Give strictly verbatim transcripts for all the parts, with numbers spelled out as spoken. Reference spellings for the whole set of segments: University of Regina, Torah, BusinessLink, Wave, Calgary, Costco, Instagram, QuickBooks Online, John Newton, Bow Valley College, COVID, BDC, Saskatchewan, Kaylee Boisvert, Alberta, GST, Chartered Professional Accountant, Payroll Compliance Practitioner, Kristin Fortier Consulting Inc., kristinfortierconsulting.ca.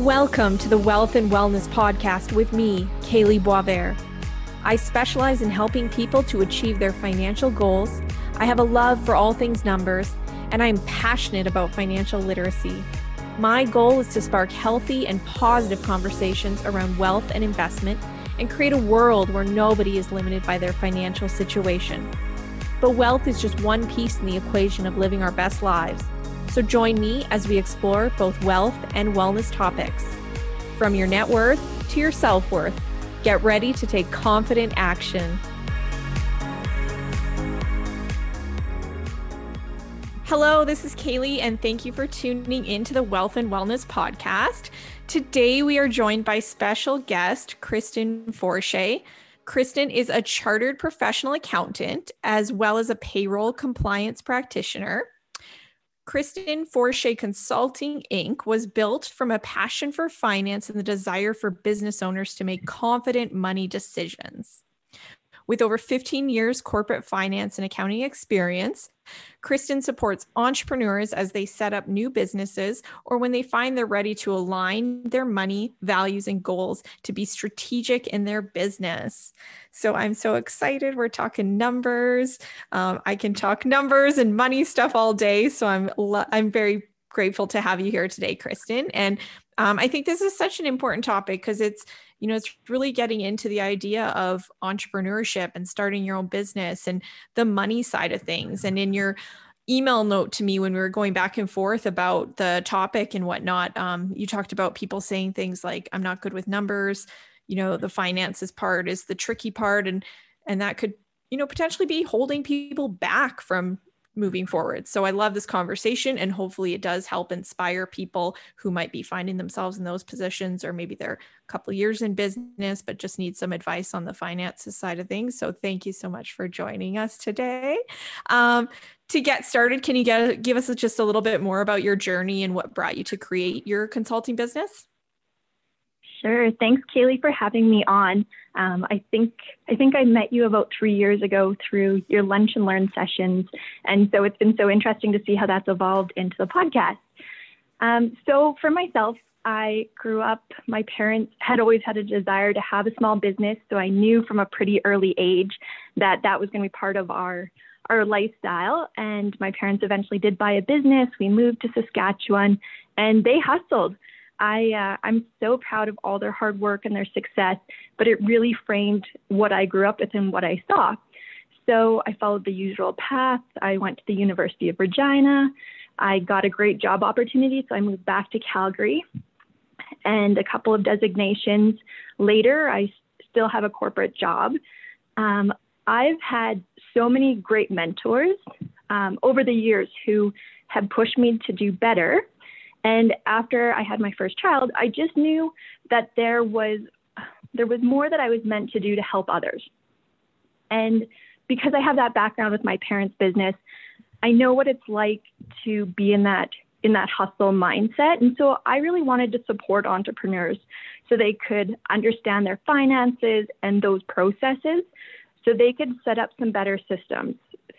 Welcome to the Wealth and Wellness Podcast with me, Kaylee Boisvert. I specialize in helping people to achieve their financial goals. I have a love for all things numbers, and I am passionate about financial literacy. My goal is to spark healthy and positive conversations around wealth and investment and create a world where nobody is limited by their financial situation. But wealth is just one piece in the equation of living our best lives. So join me as we explore both wealth and wellness topics. From your net worth to your self-worth, get ready to take confident action. Hello, this is Kaylee, and thank you for tuning into the Wealth and Wellness Podcast. Today, we are joined by special guest, Kristin Fortier. Kristin is a chartered professional accountant, as well as a payroll compliance practitioner. Kristin Fortier Consulting Incorporated was built from a passion for finance and the desire for business owners to make confident money decisions. With over fifteen years corporate finance and accounting experience, Kristin supports entrepreneurs as they set up new businesses or when they find they're ready to align their money, values, and goals to be strategic in their business. So I'm so excited. We're talking numbers. Um, I can talk numbers and money stuff all day. So I'm lo- I'm very grateful to have you here today, Kristin. And um, I think this is such an important topic because it's you know, it's really getting into the idea of entrepreneurship and starting your own business and the money side of things. And in your email note to me when we were going back and forth about the topic and whatnot, um, you talked about people saying things like, I'm not good with numbers, you know, the finances part is the tricky part. And, and that could, you know, potentially be holding people back from moving forward. So I love this conversation, and hopefully it does help inspire people who might be finding themselves in those positions, or maybe they're a couple of years in business, but just need some advice on the finances side of things. So thank you so much for joining us today. Um, to get started, can you get, give us just a little bit more about your journey and what brought you to create your consulting business? Sure. Thanks, Kaylee, for having me on. Um, I think I think I met you about three years ago through your Lunch and Learn sessions. And so it's been so interesting to see how that's evolved into the podcast. Um, so for myself, I grew up, my parents had always had a desire to have a small business. So I knew from a pretty early age that that was going to be part of our our lifestyle. And my parents eventually did buy a business. We moved to Saskatchewan and they hustled. I, uh, I'm so proud of all their hard work and their success, but it really framed what I grew up with and what I saw. So I followed the usual path. I went to the University of Regina. I got a great job opportunity, so I moved back to Calgary. And a couple of designations later, I still have a corporate job. Um, I've had so many great mentors um, over the years who have pushed me to do better. And after I had my first child, I just knew that there was there was more that I was meant to do to help others. And because I have that background with my parents' business, I know what it's like to be in that in that hustle mindset. And so I really wanted to support entrepreneurs so they could understand their finances and those processes so they could set up some better systems.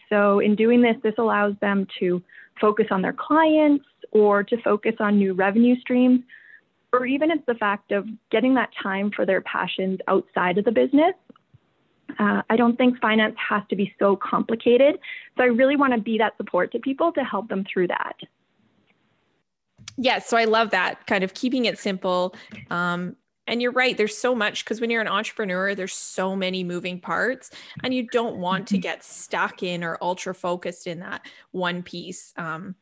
So in doing this, this allows them to focus on their clients or to focus on new revenue streams, or even it's the fact of getting that time for their passions outside of the business. Uh, I don't think finance has to be so complicated. So I really want to be that support to people to help them through that. Yes. So I love that, kind of keeping it simple. Um, And you're right, there's so much, because when you're an entrepreneur, there's so many moving parts and you don't want to get stuck in or ultra focused in that one piece, um,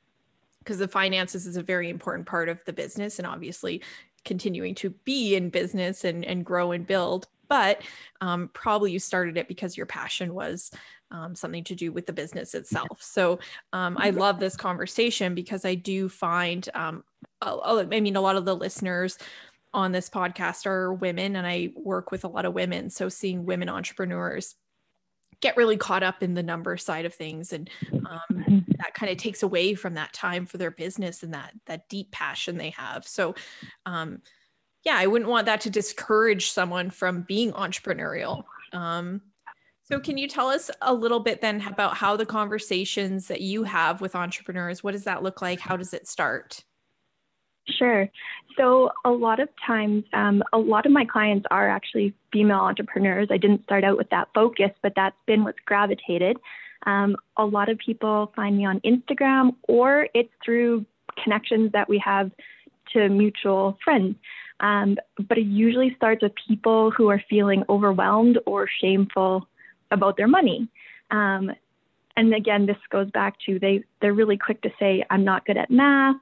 because the finances is a very important part of the business and obviously continuing to be in business and, and grow and build. But um, probably you started it because your passion was um, something to do with the business itself. So um, I love this conversation because I do find, um, I mean, a lot of the listeners on this podcast are women, and I work with a lot of women. So seeing women entrepreneurs get really caught up in the number side of things. And um, that kind of takes away from that time for their business and that, that deep passion they have. So um, yeah, I wouldn't want that to discourage someone from being entrepreneurial. Um, So can you tell us a little bit then about how the conversations that you have with entrepreneurs, what does that look like? How does it start? Sure. So a lot of times, um, a lot of my clients are actually female entrepreneurs. I didn't start out with that focus, but that's been what's gravitated. Um, a lot of people find me on Instagram, or it's through connections that we have to mutual friends. Um, but it usually starts with people who are feeling overwhelmed or shameful about their money. Um, and again, this goes back to they, they're really quick to say, I'm not good at math,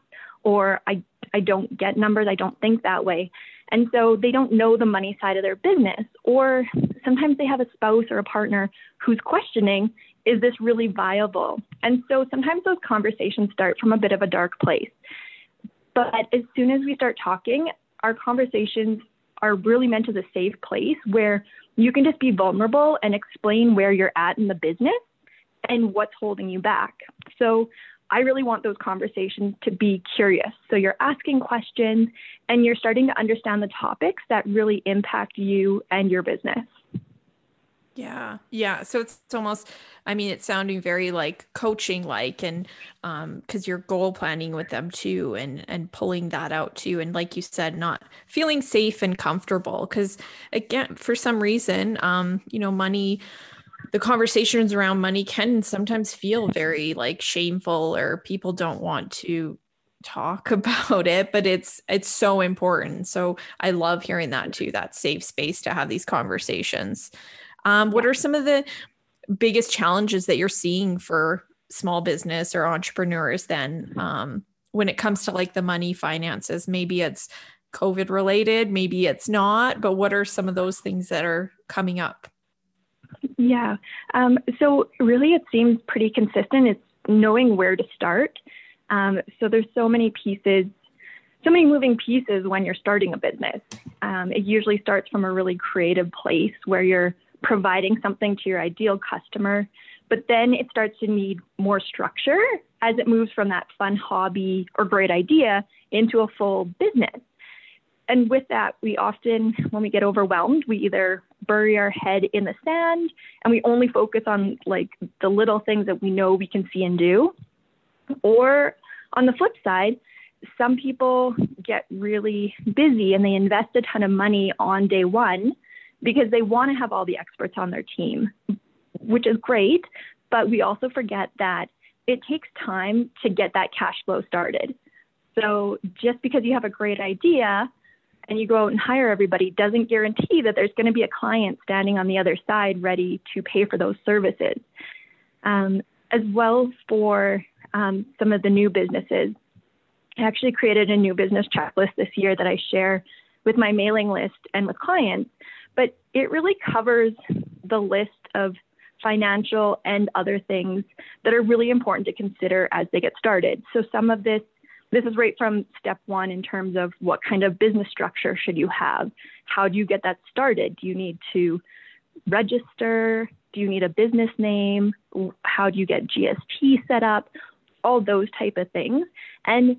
or I I don't get numbers, I don't think that way. And so they don't know the money side of their business. Or sometimes they have a spouse or a partner who's questioning, is this really viable? And so sometimes those conversations start from a bit of a dark place. But as soon as we start talking, our conversations are really meant as a safe place where you can just be vulnerable and explain where you're at in the business and what's holding you back. So I really want those conversations to be curious. So you're asking questions and you're starting to understand the topics that really impact you and your business. Yeah. Yeah. So it's, it's almost, I mean, it's sounding very like coaching like, and um, cause you're goal planning with them too, and, and pulling that out too. And like you said, not feeling safe and comfortable. Cause again, for some reason, um, you know, money, the conversations around money can sometimes feel very like shameful, or people don't want to talk about it, but it's, it's so important. So I love hearing that too, that safe space to have these conversations. Um, what are some of the biggest challenges that you're seeing for small business or entrepreneurs then um, when it comes to like the money finances? Maybe it's COVID related, maybe it's not, but what are some of those things that are coming up? Yeah. Um, so really it seems pretty consistent. It's knowing where to start. Um, so there's so many pieces, so many moving pieces when you're starting a business. Um, it usually starts from a really creative place where you're providing something to your ideal customer, but then it starts to need more structure as it moves from that fun hobby or great idea into a full business. And with that, we often, when we get overwhelmed, we either bury our head in the sand and we only focus on like the little things that we know we can see and do. Or on the flip side, some people get really busy and they invest a ton of money on day one, because they want to have all the experts on their team, which is great. But we also forget that it takes time to get that cash flow started. So just because you have a great idea and you go out and hire everybody doesn't guarantee that there's going to be a client standing on the other side ready to pay for those services. Um, as well for um, some of the new businesses. I actually created a new business checklist this year that I share with my mailing list and with clients. But it really covers the list of financial and other things that are really important to consider as they get started. So some of this, this is right from step one in terms of what kind of business structure should you have? How do you get that started? Do you need to register? Do you need a business name? How do you get G S T set up? All those type of things. And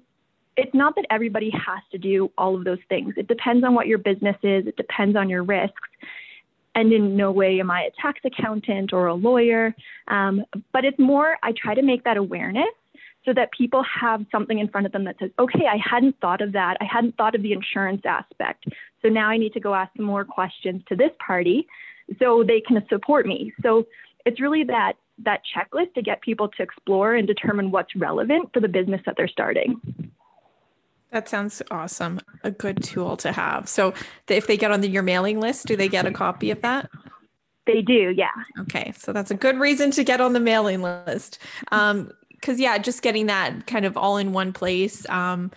it's not that everybody has to do all of those things. It depends on what your business is. It depends on your risks. And in no way am I a tax accountant or a lawyer. Um, but it's more, I try to make that awareness so that people have something in front of them that says, okay, I hadn't thought of that. I hadn't thought of the insurance aspect. So now I need to go ask some more questions to this party so they can support me. So it's really that, that checklist to get people to explore and determine what's relevant for the business that they're starting. That sounds awesome. A good tool to have. So if they get on the, your mailing list, do they get a copy of that? They do. Yeah. Okay. So that's a good reason to get on the mailing list. Um, cause yeah, just getting that kind of all in one place. Um,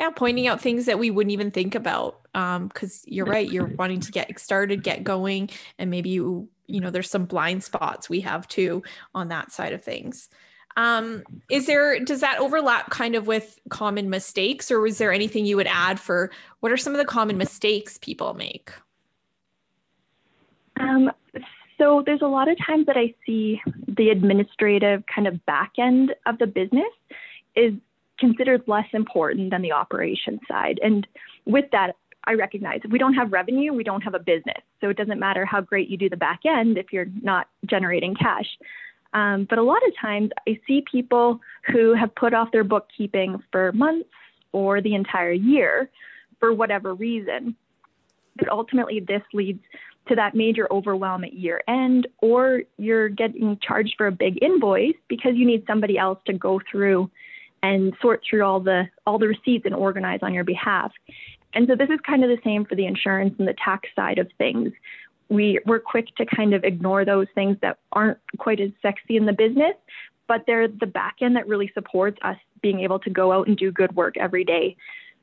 yeah. Pointing out things that we wouldn't even think about. Um, cause you're right. You're wanting to get started, get going. And maybe you, you know, there's some blind spots we have too on that side of things. Um, is there, does that overlap kind of with common mistakes, or was there anything you would add for what are some of the common mistakes people make? Um, so there's a lot of times that I see the administrative kind of back end of the business is considered less important than the operations side. And with that, I recognize if we don't have revenue, we don't have a business. So it doesn't matter how great you do the back end if you're not generating cash. Um, but a lot of times I see people who have put off their bookkeeping for months or the entire year for whatever reason. But ultimately, this leads to that major overwhelm at year end, or you're getting charged for a big invoice because you need somebody else to go through and sort through all the all the receipts and organize on your behalf. And so this is kind of the same for the insurance and the tax side of things. We, we're quick to kind of ignore those things that aren't quite as sexy in the business, but they're the back end that really supports us being able to go out and do good work every day.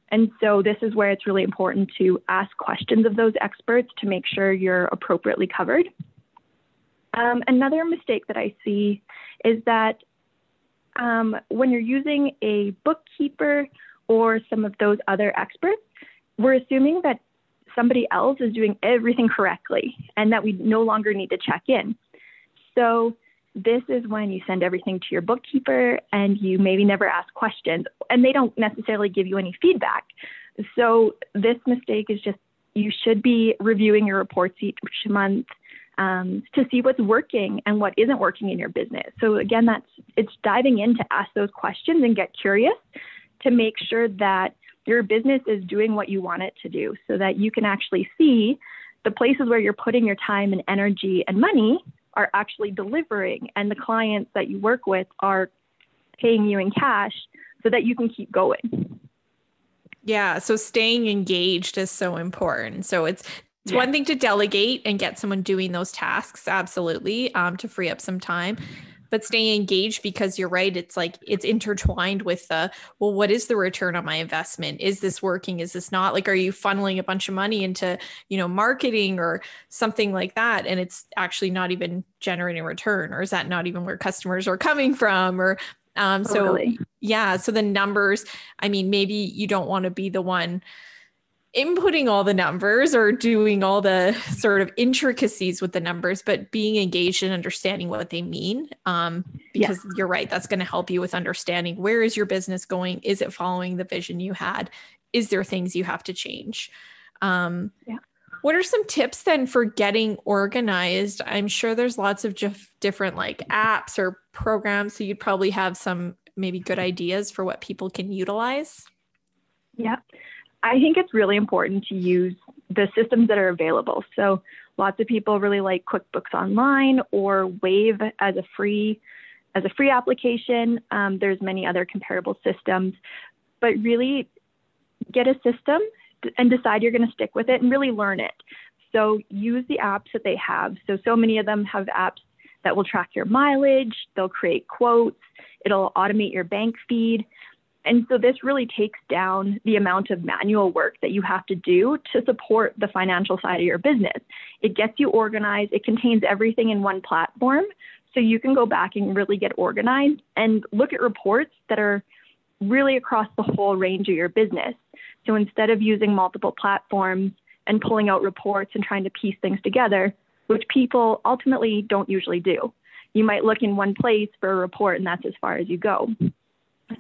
And so this is where it's really important to ask questions of those experts to make sure you're appropriately covered. Um, another mistake that I see is that um, when you're using a bookkeeper or some of those other experts, we're assuming that somebody else is doing everything correctly and that we no longer need to check in. So this is when you send everything to your bookkeeper and you maybe never ask questions and they don't necessarily give you any feedback. So this mistake is just, you should be reviewing your reports each month um, to see what's working and what isn't working in your business. So again, that's, it's diving in to ask those questions and get curious to make sure that your business is doing what you want it to do so that you can actually see the places where you're putting your time and energy and money are actually delivering, and the clients that you work with are paying you in cash so that you can keep going. Yeah. So staying engaged is so important. So it's, it's yeah. one thing to delegate and get someone doing those tasks. Absolutely. Um, to free up some time. But staying engaged, because you're right, it's like it's intertwined with the, well, what is the return on my investment? Is this working? Is this not? Like, are you funneling a bunch of money into, you know, marketing or something like that? And it's actually not even generating return, or is that not even where customers are coming from? Or um, totally. So, yeah. So the numbers, I mean, maybe you don't want to be the one inputting all the numbers or doing all the sort of intricacies with the numbers, but being engaged and understanding what they mean. Um, because yeah. you're right, that's going to help you with understanding where is your business going? Is it following the vision you had? Is there things you have to change? Um, yeah. What are some tips then for getting organized? I'm sure there's lots of diff- different like apps or programs. So you'd probably have some maybe good ideas for what people can utilize. Yeah. I think it's really important to use the systems that are available. So lots of people really like QuickBooks Online or Wave as a free, as a free application. Um, there's many other comparable systems, but really get a system and decide you're going to stick with it and really learn it. So use the apps that they have. So, so many of them have apps that will track your mileage. They'll create quotes. It'll automate your bank feed. And so this really takes down the amount of manual work that you have to do to support the financial side of your business. It gets you organized. It contains everything in one platform. So you can go back and really get organized and look at reports that are really across the whole range of your business. So instead of using multiple platforms and pulling out reports and trying to piece things together, which people ultimately don't usually do, you might look in one place for a report and that's as far as you go.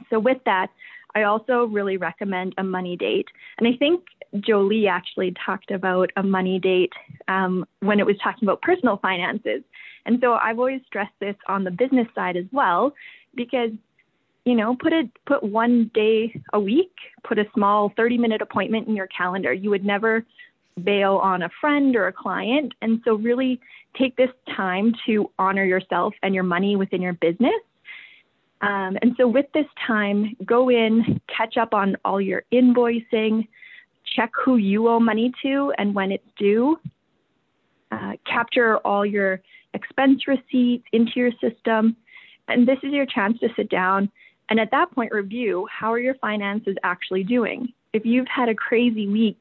So with that, I also really recommend a money date. And I think Jolie actually talked about a money date um, when it was talking about personal finances. And so I've always stressed this on the business side as well, because, you know, put a, put one day a week, put a small thirty minute appointment in your calendar. You would never bail on a friend or a client. And so really take this time to honor yourself and your money within your business. Um, and so with this time, go in, catch up on all your invoicing, check who you owe money to and when it's due, uh, capture all your expense receipts into your system. And this is your chance to sit down and at that point review, how are your finances actually doing? If you've had a crazy week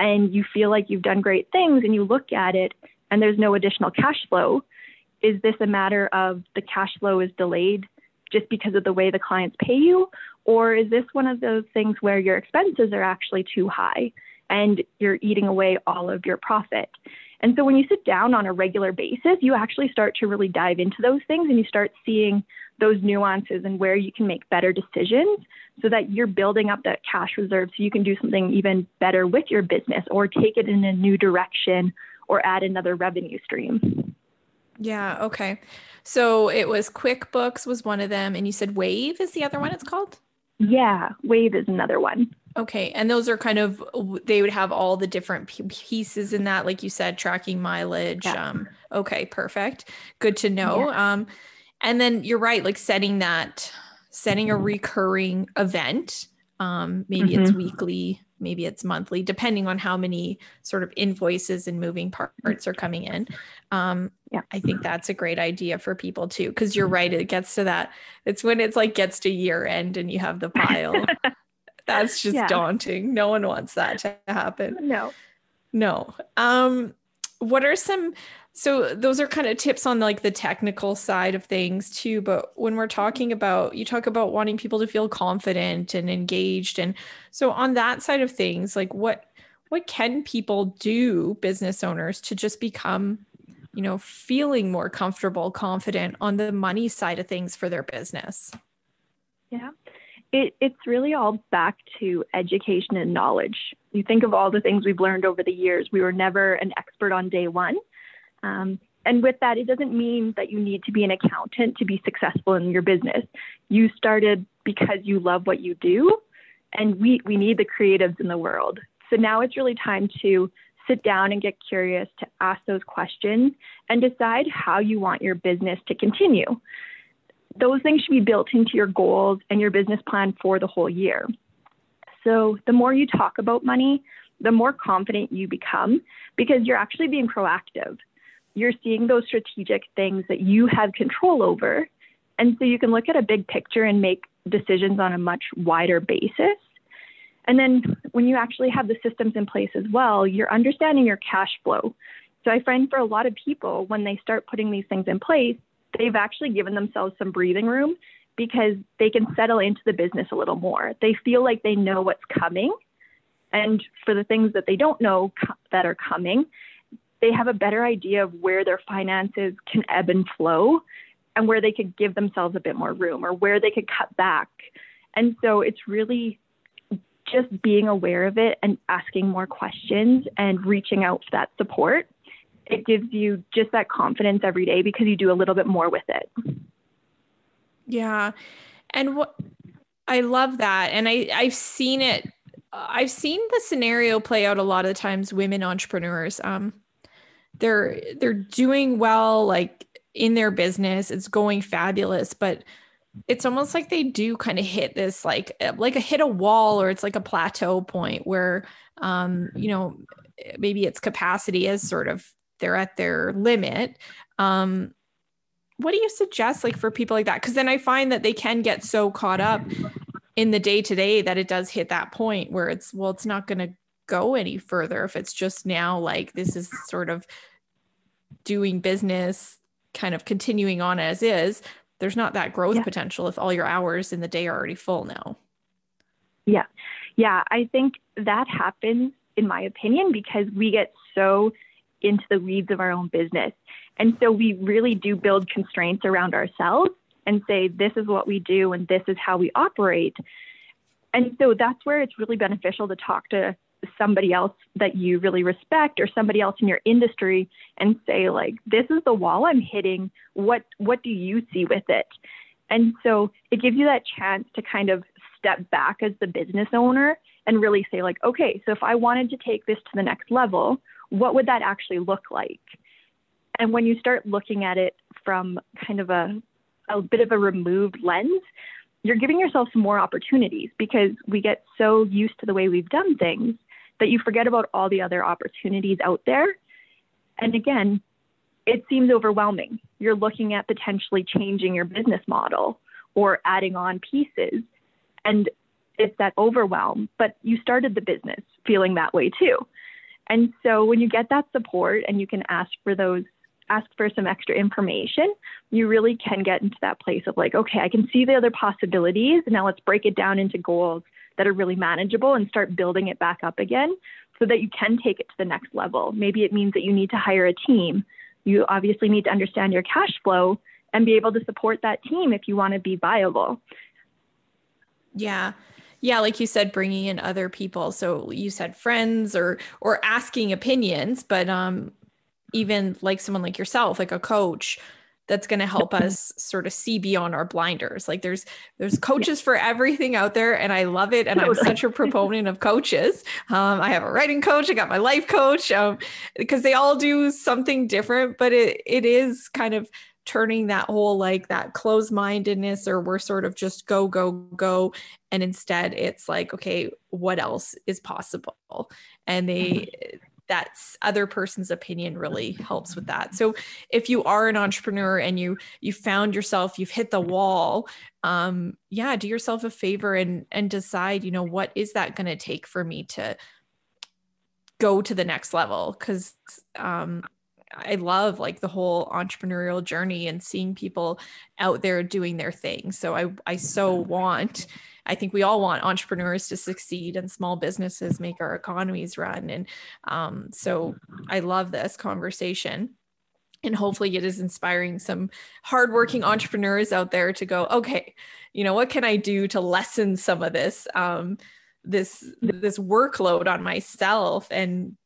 and you feel like you've done great things and you look at it and there's no additional cash flow, is this a matter of the cash flow is delayed just because of the way the clients pay you? Or is this one of those things where your expenses are actually too high and you're eating away all of your profit? And so when you sit down on a regular basis, you actually start to really dive into those things and you start seeing those nuances and where you can make better decisions so that you're building up that cash reserve so you can do something even better with your business or take it in a new direction or add another revenue stream. Yeah. Okay. So it was QuickBooks was one of them, and you said Wave is the other one it's called? Yeah. Wave is another one. Okay. And those are kind of, they would have all the different pieces in that, like you said, tracking mileage. Yeah. Um, okay. Perfect. Good to know. Yeah. Um, and then you're right, like setting that, setting a recurring event. Um, maybe mm-hmm. it's weekly, maybe it's monthly, depending on how many sort of invoices and moving parts are coming in. Um, yeah. I think that's a great idea for people too, because you're right. It gets to that. It's when it's like gets to year end and you have the pile. That's just yeah. daunting. No one wants that to happen. No, no. Um, what are some, so those are kind of tips on like the technical side of things too. But when we're talking about, you talk about wanting people to feel confident and engaged. And so on that side of things, like what, what can people do, business owners, to just become, you know, feeling more comfortable, confident on the money side of things for their business? Yeah. It, it's really all back to education and knowledge. You think of all the things we've learned over the years. We were never an expert on day one. Um, and with that, it doesn't mean that you need to be an accountant to be successful in your business. You started because you love what you do, and we, we need the creatives in the world. So now it's really time to sit down and get curious, to ask those questions, and decide how you want your business to continue. Those things should be built into your goals and your business plan for the whole year. So the more you talk about money, the more confident you become, because you're actually being proactive. You're seeing those strategic things that you have control over. And so you can look at a big picture and make decisions on a much wider basis. And then when you actually have the systems in place as well, you're understanding your cash flow. So I find for a lot of people, when they start putting these things in place, they've actually given themselves some breathing room, because they can settle into the business a little more. They feel like they know what's coming. And for the things that they don't know co- that are coming, they have a better idea of where their finances can ebb and flow, and where they could give themselves a bit more room, or where they could cut back. And so it's really just being aware of it and asking more questions and reaching out for that support. It gives you just that confidence every day, because you do a little bit more with it. Yeah. And what I love that. And I, I've seen it. I've seen the scenario play out a lot of times, women entrepreneurs. Um, they're, they're doing well, like in their business, it's going fabulous, but it's almost like they do kind of hit this, like, like a hit a wall, or it's like a plateau point where, um, you know, maybe its capacity is sort of, they're at their limit. Um, what do you suggest, like, for people like that? Because then I find that they can get so caught up in the day to day that it does hit that point where it's, well, it's not going to go any further if it's just now, like, this is sort of doing business, kind of continuing on as is. There's not that growth yeah. potential if all your hours in the day are already full now. Yeah. Yeah. I think that happens, in my opinion, because we get so into the weeds of our own business. And so we really do build constraints around ourselves and say, this is what we do and this is how we operate. And so that's where it's really beneficial to talk to somebody else that you really respect, or somebody else in your industry, and say, like, this is the wall I'm hitting. What, what do you see with it? And so it gives you that chance to kind of step back as the business owner and really say, like, okay, so if I wanted to take this to the next level, what would that actually look like? And when you start looking at it from kind of a, a bit of a removed lens, you're giving yourself some more opportunities, because we get so used to the way we've done things that you forget about all the other opportunities out there. And again, it seems overwhelming. You're looking at potentially changing your business model or adding on pieces, and it's that overwhelm, but you started the business feeling that way too. And so when you get that support and you can ask for those, ask for some extra information, you really can get into that place of, like, okay, I can see the other possibilities, and now let's break it down into goals that are really manageable and start building it back up again, so that you can take it to the next level. Maybe it means that you need to hire a team. You obviously need to understand your cash flow and be able to support that team if you want to be viable. Yeah. Yeah. Like you said, bringing in other people. So you said friends, or, or asking opinions, but, um, even like someone like yourself, like a coach, that's going to help us sort of see beyond our blinders. Like there's, there's coaches yeah. for everything out there, and I love it. And I'm such a proponent of coaches. Um, I have a writing coach. I got my life coach, um, because they all do something different, but it, it is kind of turning that whole, like that closed-mindedness, or we're sort of just go, go, go. And instead it's like, okay, what else is possible? And they, that's other person's opinion really helps with that. So if you are an entrepreneur and you, you found yourself, you've hit the wall, um, yeah, do yourself a favor and, and decide, you know, what is that going to take for me to go to the next level? Cause, um, I love like the whole entrepreneurial journey and seeing people out there doing their thing. So I, I so want, I think we all want entrepreneurs to succeed and small businesses make our economies run. And um, so I love this conversation, and hopefully it is inspiring some hardworking entrepreneurs out there to go, okay, you know, what can I do to lessen some of this, um, this, this workload on myself, and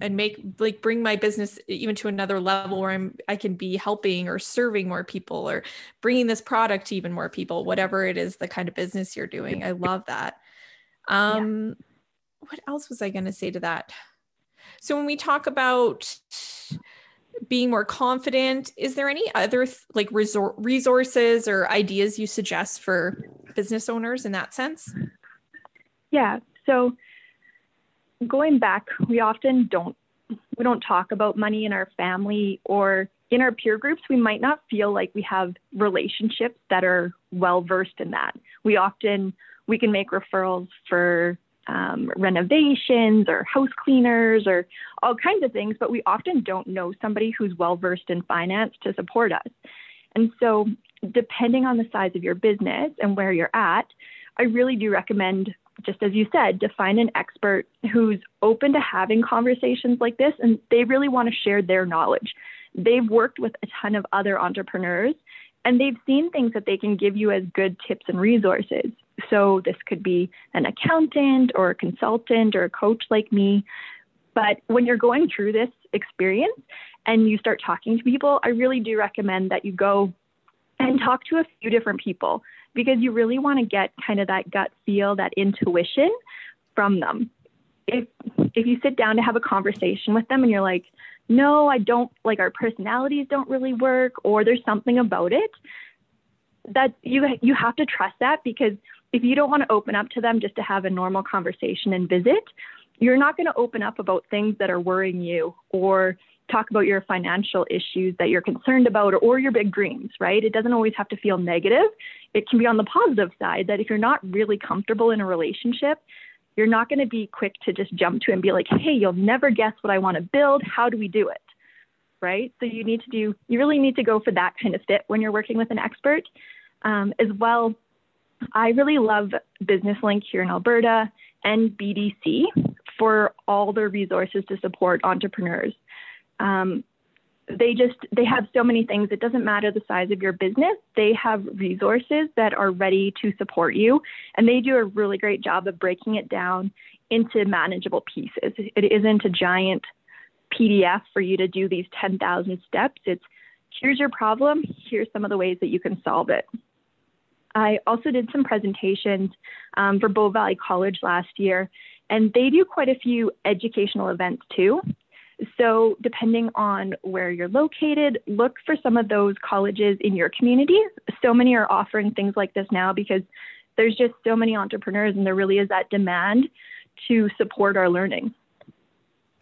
and make like bring my business even to another level where I'm, I can be helping or serving more people, or bringing this product to even more people, whatever it is, the kind of business you're doing. I love that. Um, yeah. What else was I going to say to that? So when we talk about being more confident, is there any other th- like resor- resources or ideas you suggest for business owners in that sense? Yeah. So going back, we often don't, we don't talk about money in our family or in our peer groups. We might not feel like we have relationships that are well-versed in that. We often, we can make referrals for um, renovations or house cleaners or all kinds of things, but we often don't know somebody who's well-versed in finance to support us. And so depending on the size of your business and where you're at, I really do recommend, just as you said, to find an expert who's open to having conversations like this, and they really want to share their knowledge. They've worked with a ton of other entrepreneurs, and they've seen things that they can give you as good tips and resources. So this could be an accountant or a consultant or a coach like me. But when you're going through this experience and you start talking to people, I really do recommend that you go and talk to a few different people, because you really want to get kind of that gut feel, that intuition from them. If if you sit down to have a conversation with them and you're like, no, I don't, like our personalities don't really work, or there's something about it, that you you have to trust that, because if you don't want to open up to them just to have a normal conversation and visit, you're not going to open up about things that are worrying you, or talk about your financial issues that you're concerned about, or, or your big dreams, right? It doesn't always have to feel negative. It can be on the positive side, that if you're not really comfortable in a relationship, you're not going to be quick to just jump to and be like, hey, you'll never guess what I want to build. How do we do it? Right? So you need to do, you really need to go for that kind of fit when you're working with an expert. Um, as well, I really love BusinessLink here in Alberta and B D C for all their resources to support entrepreneurs. Um, they just, they have so many things. It doesn't matter the size of your business. They have resources that are ready to support you. And they do a really great job of breaking it down into manageable pieces. It isn't a giant P D F for you to do these ten thousand steps. It's here's your problem. Here's some of the ways that you can solve it. I also did some presentations um, for Bow Valley College last year, and they do quite a few educational events too. So depending on where you're located, look for some of those colleges in your community. So many are offering things like this now, because there's just so many entrepreneurs, and there really is that demand to support our learning.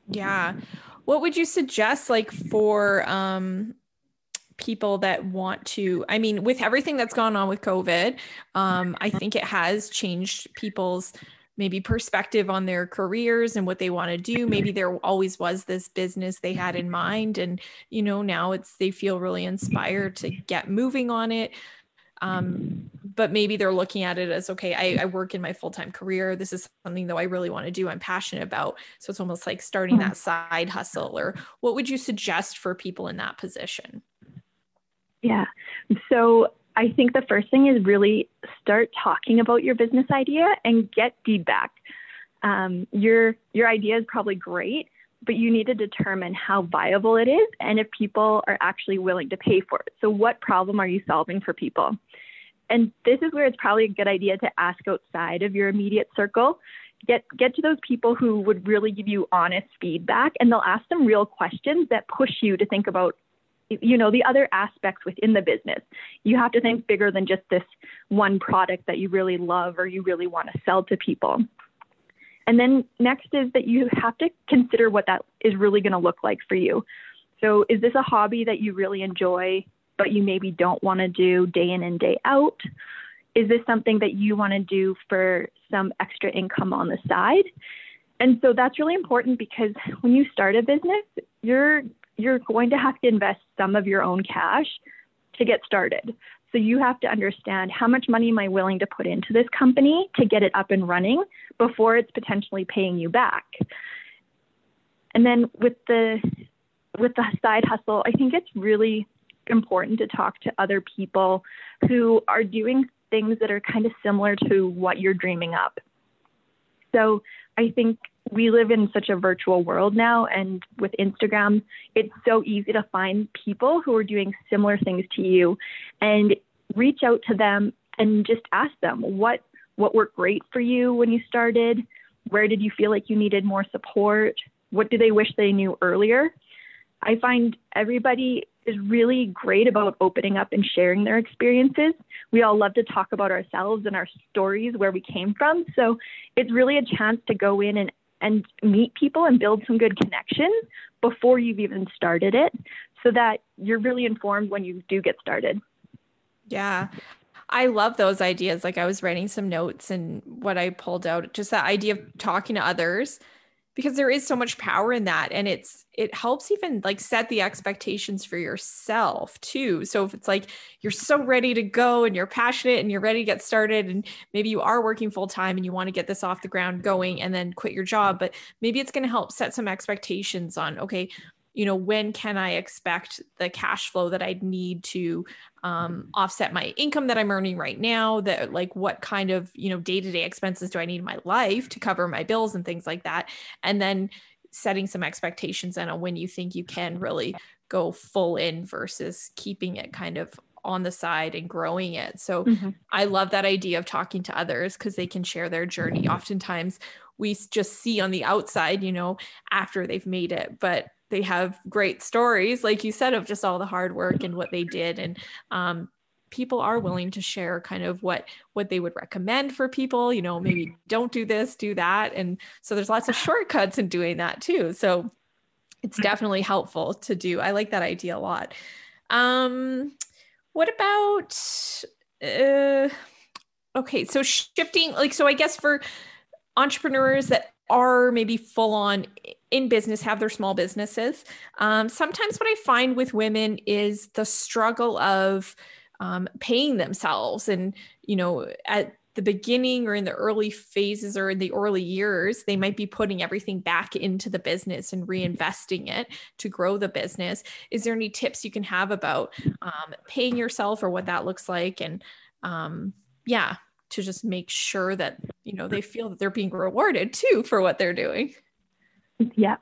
Yeah. What would you suggest, like, for um, people that want to, I mean, with everything that's gone on with COVID, um, I think it has changed people's maybe perspective on their careers and what they want to do. Maybe there always was this business they had in mind, and, you know, now it's, they feel really inspired to get moving on it. Um, but maybe they're looking at it as, okay, I, I work in my full-time career. This is something that I really want to do. I'm passionate about. So it's almost like starting that side hustle, or what would you suggest for people in that position? Yeah. So I think the first thing is really start talking about your business idea and get feedback. Um, your your idea is probably great, but you need to determine how viable it is and if people are actually willing to pay for it. So what problem are you solving for people? And this is where it's probably a good idea to ask outside of your immediate circle. Get, get to those people who would really give you honest feedback, and they'll ask them real questions that push you to think about, you know, the other aspects within the business. You have to think bigger than just this one product that you really love or you really want to sell to people. And then next is that you have to consider what that is really going to look like for you. So is this a hobby that you really enjoy, but you maybe don't want to do day in and day out? Is this something that you want to do for some extra income on the side? And so that's really important, because when you start a business, you're you're going to have to invest some of your own cash to get started. So you have to understand, how much money am I willing to put into this company to get it up and running before it's potentially paying you back? And then with the with the side hustle, I think it's really important to talk to other people who are doing things that are kind of similar to what you're dreaming up. So I think we live in such a virtual world now, and with Instagram, it's so easy to find people who are doing similar things to you, and reach out to them and just ask them what, what worked great for you when you started. Where did you feel like you needed more support? What do they wish they knew earlier? I find everybody is really great about opening up and sharing their experiences. We all love to talk about ourselves and our stories, where we came from. So it's really a chance to go in and, and meet people and build some good connections before you've even started it, so that you're really informed when you do get started. Yeah. I love those ideas. Like, I was writing some notes, and what I pulled out, just that idea of talking to others, because there is so much power in that. And it's, it helps even like set the expectations for yourself too. So if it's like, you're so ready to go and you're passionate and you're ready to get started, and maybe you are working full time and you want to get this off the ground going and then quit your job, but maybe it's going to help set some expectations on, okay, you know, when can I expect the cash flow that I'd need to um, offset my income that I'm earning right now? That, like, what kind of, you know, day-to-day expenses do I need in my life to cover my bills and things like that? And then setting some expectations on when you think you can really go full in versus keeping it kind of on the side and growing it. So mm-hmm. I love that idea of talking to others, because they can share their journey. Oftentimes we just see on the outside, you know, after they've made it, but they have great stories, like you said, of just all the hard work and what they did. And um, people are willing to share kind of what, what they would recommend for people, you know, maybe don't do this, do that. And so there's lots of shortcuts in doing that too. So it's definitely helpful to do. I like that idea a lot. Um, what about, uh, okay. So shifting, like, so I guess for entrepreneurs that are maybe full on in business, have their small businesses. Um, sometimes what I find with women is the struggle of um, paying themselves. And, you know, at the beginning or in the early phases or in the early years, they might be putting everything back into the business and reinvesting it to grow the business. Is there any tips you can have about um, paying yourself, or what that looks like? And um, yeah, to just make sure that, you know, they feel that they're being rewarded too for what they're doing. Yeah.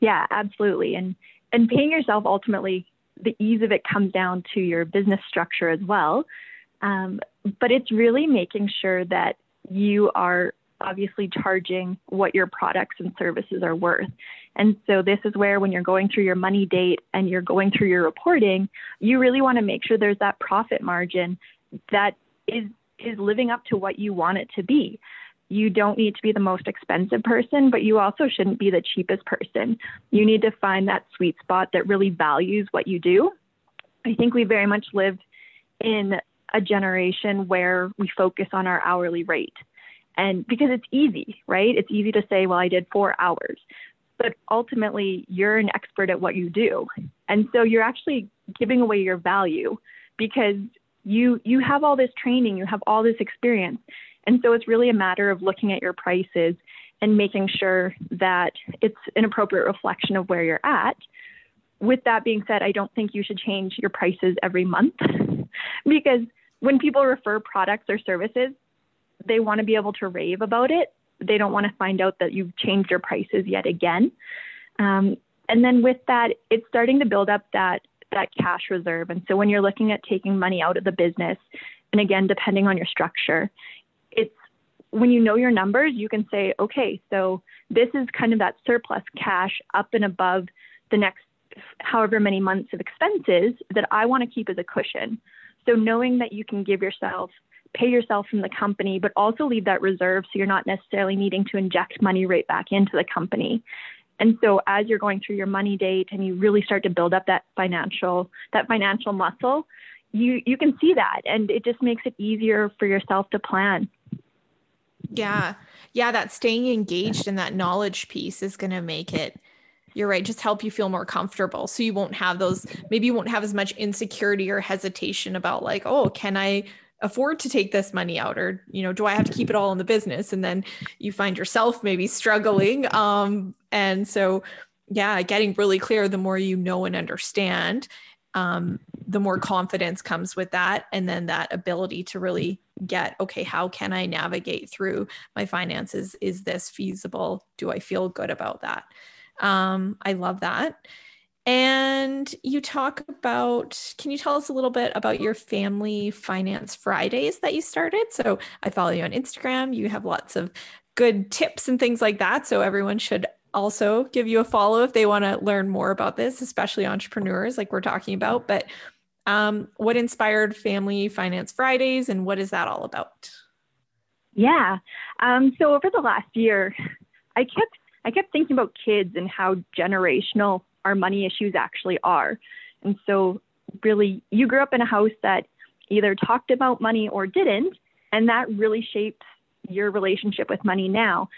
Yeah, absolutely. And, and paying yourself, ultimately, the ease of it comes down to your business structure as well. Um, but it's really making sure that you are obviously charging what your products and services are worth. And so this is where, when you're going through your money date and you're going through your reporting, you really want to make sure there's that profit margin that is, is living up to what you want it to be. You don't need to be the most expensive person, but you also shouldn't be the cheapest person. You need to find that sweet spot that really values what you do. I think we very much live in a generation where we focus on our hourly rate, and because it's easy, right? It's easy to say, well, I did four hours, but ultimately you're an expert at what you do. And so you're actually giving away your value, because you, you have all this training, you have all this experience. And so it's really a matter of looking at your prices and making sure that it's an appropriate reflection of where you're at. With that being said, I don't think you should change your prices every month, because when people refer products or services, they want to be able to rave about it. They don't want to find out that you've changed your prices yet again. Um, and then with that, it's starting to build up that that cash reserve. And so when you're looking at taking money out of the business, and again, depending on your structure, it's when you know your numbers, you can say, okay, so this is kind of that surplus cash up and above the next however many months of expenses that I want to keep as a cushion. So knowing that you can give yourself, pay yourself from the company, but also leave that reserve so you're not necessarily needing to inject money right back into the company. And so as you're going through your money date and you really start to build up that financial, that financial muscle, you, you can see that. And it just makes it easier for yourself to plan. Yeah. Yeah. That staying engaged and that knowledge piece is going to make it, you're right, just help you feel more comfortable. So you won't have those, maybe you won't have as much insecurity or hesitation about like, oh, can I afford to take this money out? Or, you know, do I have to keep it all in the business? And then you find yourself maybe struggling. Um, and so, yeah, getting really clear, the more you know and understand, um, the more confidence comes with that. And then that ability to really get, okay, how can I navigate through my finances? Is this feasible? Do I feel good about that? Um, I love that. And you talk about, can you tell us a little bit about your Family Finance Fridays that you started? So I follow you on Instagram. You have lots of good tips and things like that. So everyone should also give you a follow if they want to learn more about this, especially entrepreneurs like we're talking about. But um, what inspired Family Finance Fridays and what is that all about? Yeah. Um, so over the last year, I kept I kept thinking about kids and how generational our money issues actually are. And so really, you grew up in a house that either talked about money or didn't, and that really shapes your relationship with money now.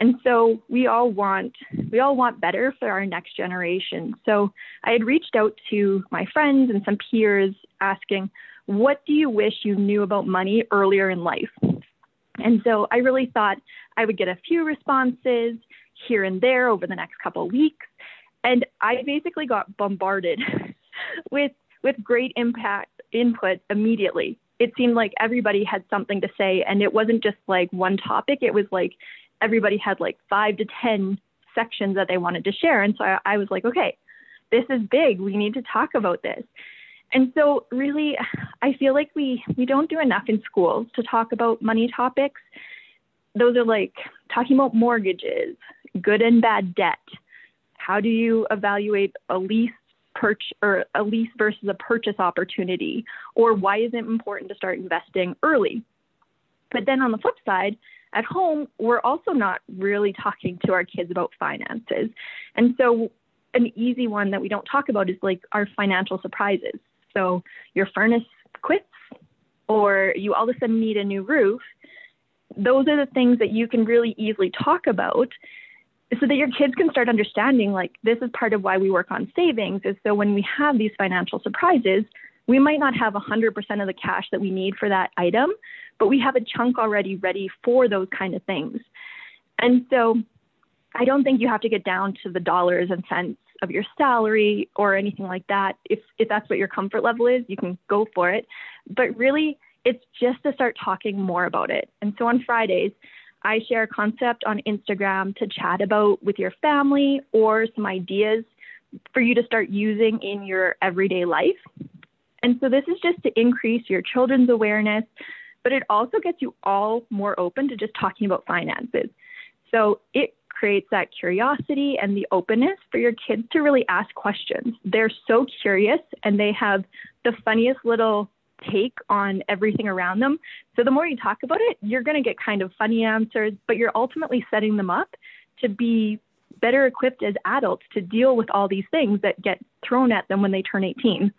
And so we all want, we all want better for our next generation. So I had reached out to my friends and some peers asking, what do you wish you knew about money earlier in life? And so I really thought I would get a few responses here and there over the next couple of weeks. And I basically got bombarded with with great impact input immediately. It seemed like everybody had something to say. And it wasn't just like one topic. It was like everybody had like five to ten sections that they wanted to share. And so I, I was like, okay, this is big. We need to talk about this. And so really, I feel like we, we don't do enough in schools to talk about money topics. Those are like talking about mortgages, good and bad debt. How do you evaluate a lease purch or a lease versus a purchase opportunity? Or why is it important to start investing early? But then on the flip side, at home, we're also not really talking to our kids about finances. And so an easy one that we don't talk about is like our financial surprises. So your furnace quits or you all of a sudden need a new roof. Those are the things that you can really easily talk about so that your kids can start understanding, like, this is part of why we work on savings, is so when we have these financial surprises, we might not have one hundred percent of the cash that we need for that item, but we have a chunk already ready for those kind of things. And so I don't think you have to get down to the dollars and cents of your salary or anything like that. If, if that's what your comfort level is, you can go for it. But really, it's just to start talking more about it. And so on Fridays, I share a concept on Instagram to chat about with your family or some ideas for you to start using in your everyday life. And so this is just to increase your children's awareness, but it also gets you all more open to just talking about finances. So it creates that curiosity and the openness for your kids to really ask questions. They're so curious and they have the funniest little take on everything around them. So the more you talk about it, you're going to get kind of funny answers, but you're ultimately setting them up to be better equipped as adults to deal with all these things that get thrown at them when they turn eighteen.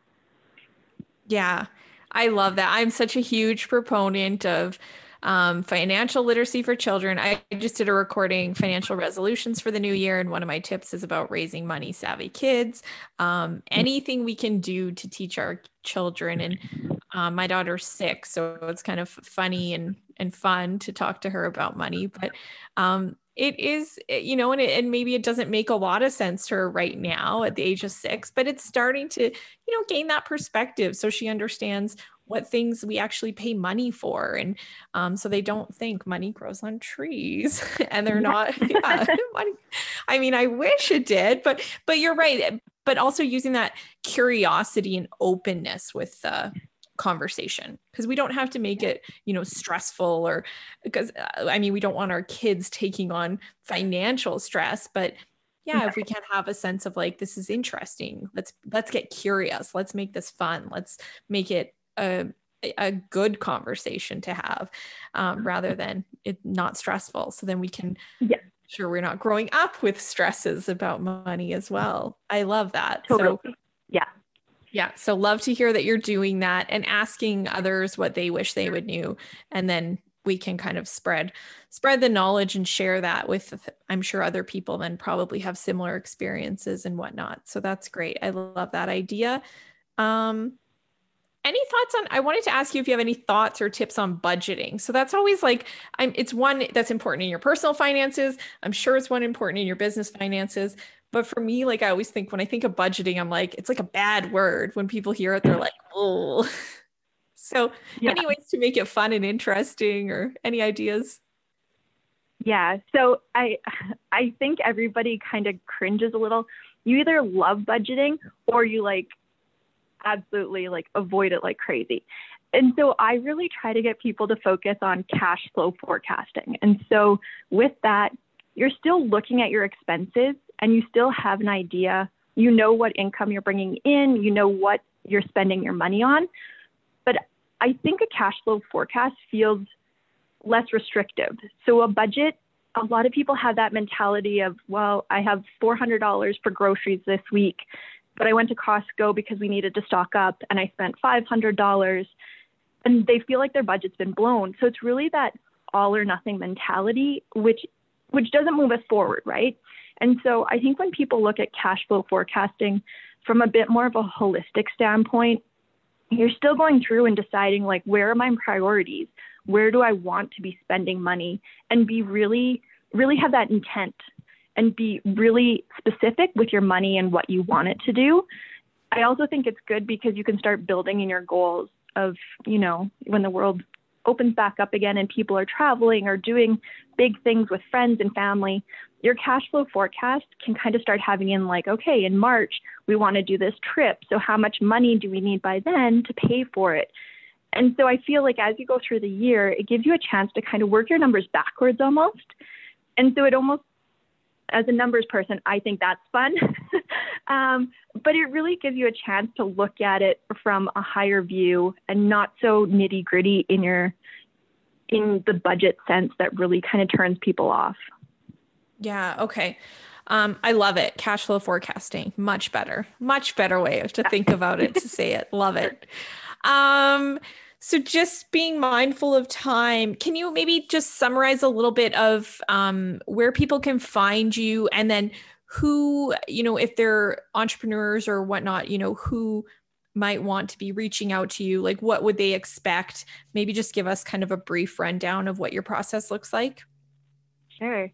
Yeah, I love that. I'm such a huge proponent of um, financial literacy for children. I just did a recording, financial resolutions for the new year. And one of my tips is about raising money savvy kids. Um, anything we can do to teach our children. And um, my daughter's six, so it's kind of funny and, and fun to talk to her about money, but um, it is, you know, and, it, and maybe it doesn't make a lot of sense to her right now at the age of six, but it's starting to, you know, gain that perspective. So she understands what things we actually pay money for. And um, so they don't think money grows on trees and they're not, yeah, money. I mean, I wish it did, but, but you're right. But also using that curiosity and openness with the uh, conversation, because we don't have to make it, you know, stressful, or because, I mean, we don't want our kids taking on financial stress, but yeah, if we can have a sense of like, this is interesting, let's, let's get curious. Let's make this fun. Let's make it a, a good conversation to have, um, rather than it not stressful. So then we can, yeah, sure, we're not growing up with stresses about money as well. I love that. Totally. So yeah. Yeah. So love to hear that you're doing that and asking others what they wish they would knew. And then we can kind of spread, spread the knowledge and share that with, I'm sure, other people then probably have similar experiences and whatnot. So that's great. I love that idea. Um, any thoughts on, I wanted to ask you if you have any thoughts or tips on budgeting. So that's always like, I'm, it's one that's important in your personal finances. I'm sure it's one important in your business finances. But for me, like, I always think when I think of budgeting, I'm like, it's like a bad word. When people hear it, they're like, oh. So yeah, any ways to make it fun and interesting, or any ideas? Yeah. So I, I think everybody kind of cringes a little. You either love budgeting or you like absolutely like avoid it like crazy. And so I really try to get people to focus on cash flow forecasting. And so with that, you're still looking at your expenses and you still have an idea, you know what income you're bringing in, you know what you're spending your money on. But I think a cash flow forecast feels less restrictive. So a budget, a lot of people have that mentality of, well, I have four hundred dollars for groceries this week, but I went to Costco because we needed to stock up and I spent five hundred dollars, and they feel like their budget's been blown. So it's really that all or nothing mentality, which, which doesn't move us forward, right? And so I think when people look at cash flow forecasting from a bit more of a holistic standpoint, you're still going through and deciding, like, where are my priorities? Where do I want to be spending money? And be really, really have that intent and be really specific with your money and what you want it to do. I also think it's good because you can start building in your goals of, you know, when the world opens back up again and people are traveling or doing big things with friends and family, your cash flow forecast can kind of start having in like, okay, in March, we want to do this trip. So how much money do we need by then to pay for it? And so I feel like as you go through the year, it gives you a chance to kind of work your numbers backwards almost. And so it almost, as a numbers person, I think that's fun. um, but it really gives you a chance to look at it from a higher view and not so nitty gritty in your, in the budget sense that really kind of turns people off. Yeah. Okay. Um, I love it. Cash flow forecasting. Much better, much better way to think about it, to say it. Love it. Um, so just being mindful of time, can you maybe just summarize a little bit of um, where people can find you, and then who, you know, if they're entrepreneurs or whatnot, you know, who might want to be reaching out to you? Like, what would they expect? Maybe just give us kind of a brief rundown of what your process looks like. Sure.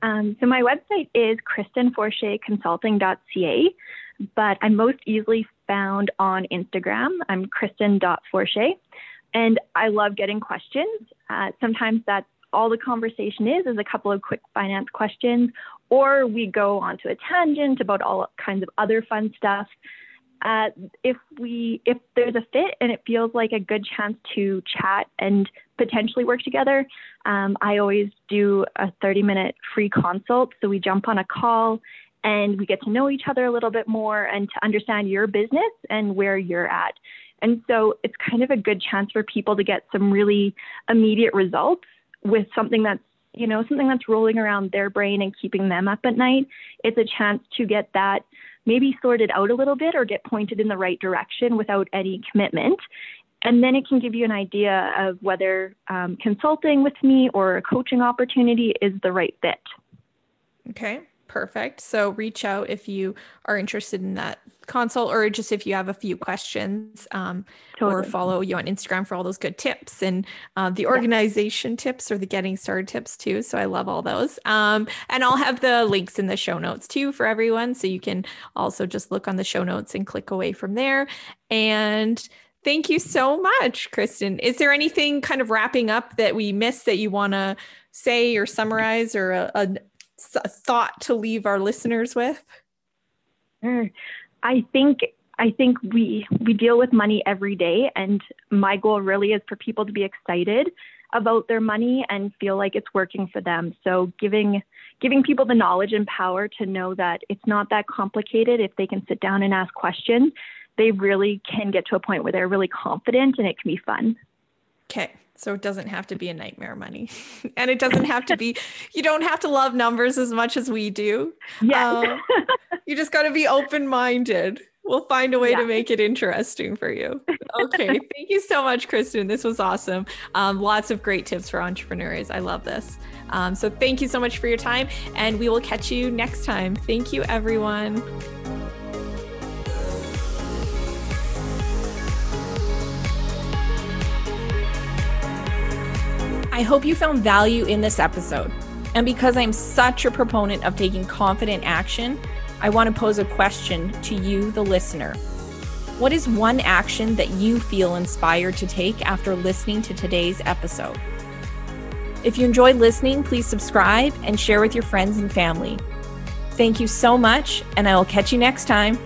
Um, so my website is Kristin Fortier Consulting dot c a, but I'm most easily found on Instagram. I'm Kristin dot Fortier, and I love getting questions. Uh, sometimes that's all the conversation is, is a couple of quick finance questions, or we go onto a tangent about all kinds of other fun stuff. Uh, if we, if there's a fit and it feels like a good chance to chat and potentially work together, um, I always do a thirty minute free consult. So we jump on a call and we get to know each other a little bit more and to understand your business and where you're at. And so it's kind of a good chance for people to get some really immediate results with something that's, you know, something that's rolling around their brain and keeping them up at night. It's a chance to get that maybe sorted out a little bit or get pointed in the right direction without any commitment. And then it can give you an idea of whether um, consulting with me or a coaching opportunity is the right fit. Okay, perfect. So reach out if you are interested in that consult, or just if you have a few questions, um, totally. Or follow you on Instagram for all those good tips and uh, the organization yeah. tips or the getting started tips too. So I love all those. Um, and I'll have the links in the show notes too for everyone. So you can also just look on the show notes and click away from there. And Thank you so much, Kristin. Is there anything kind of wrapping up that we missed that you want to say or summarize, or a, a, a thought to leave our listeners with? I think I think we we deal with money every day, and my goal really is for people to be excited about their money and feel like it's working for them. So giving giving people the knowledge and power to know that it's not that complicated. If they can sit down and ask questions, they really can get to a point where they're really confident and it can be fun. Okay. So it doesn't have to be a nightmare money, and it doesn't have to be, you don't have to love numbers as much as we do. Yeah. Um, you just got to be open-minded. We'll find a way yeah. to make it interesting for you. Okay. Thank you so much, Kristin. This was awesome. Um, lots of great tips for entrepreneurs. I love this. Um, so thank you so much for your time, and we will catch you next time. Thank you, everyone. I hope you found value in this episode. And because I'm such a proponent of taking confident action, I want to pose a question to you, the listener. What is one action that you feel inspired to take after listening to today's episode? If you enjoyed listening, please subscribe and share with your friends and family. Thank you so much, and I will catch you next time.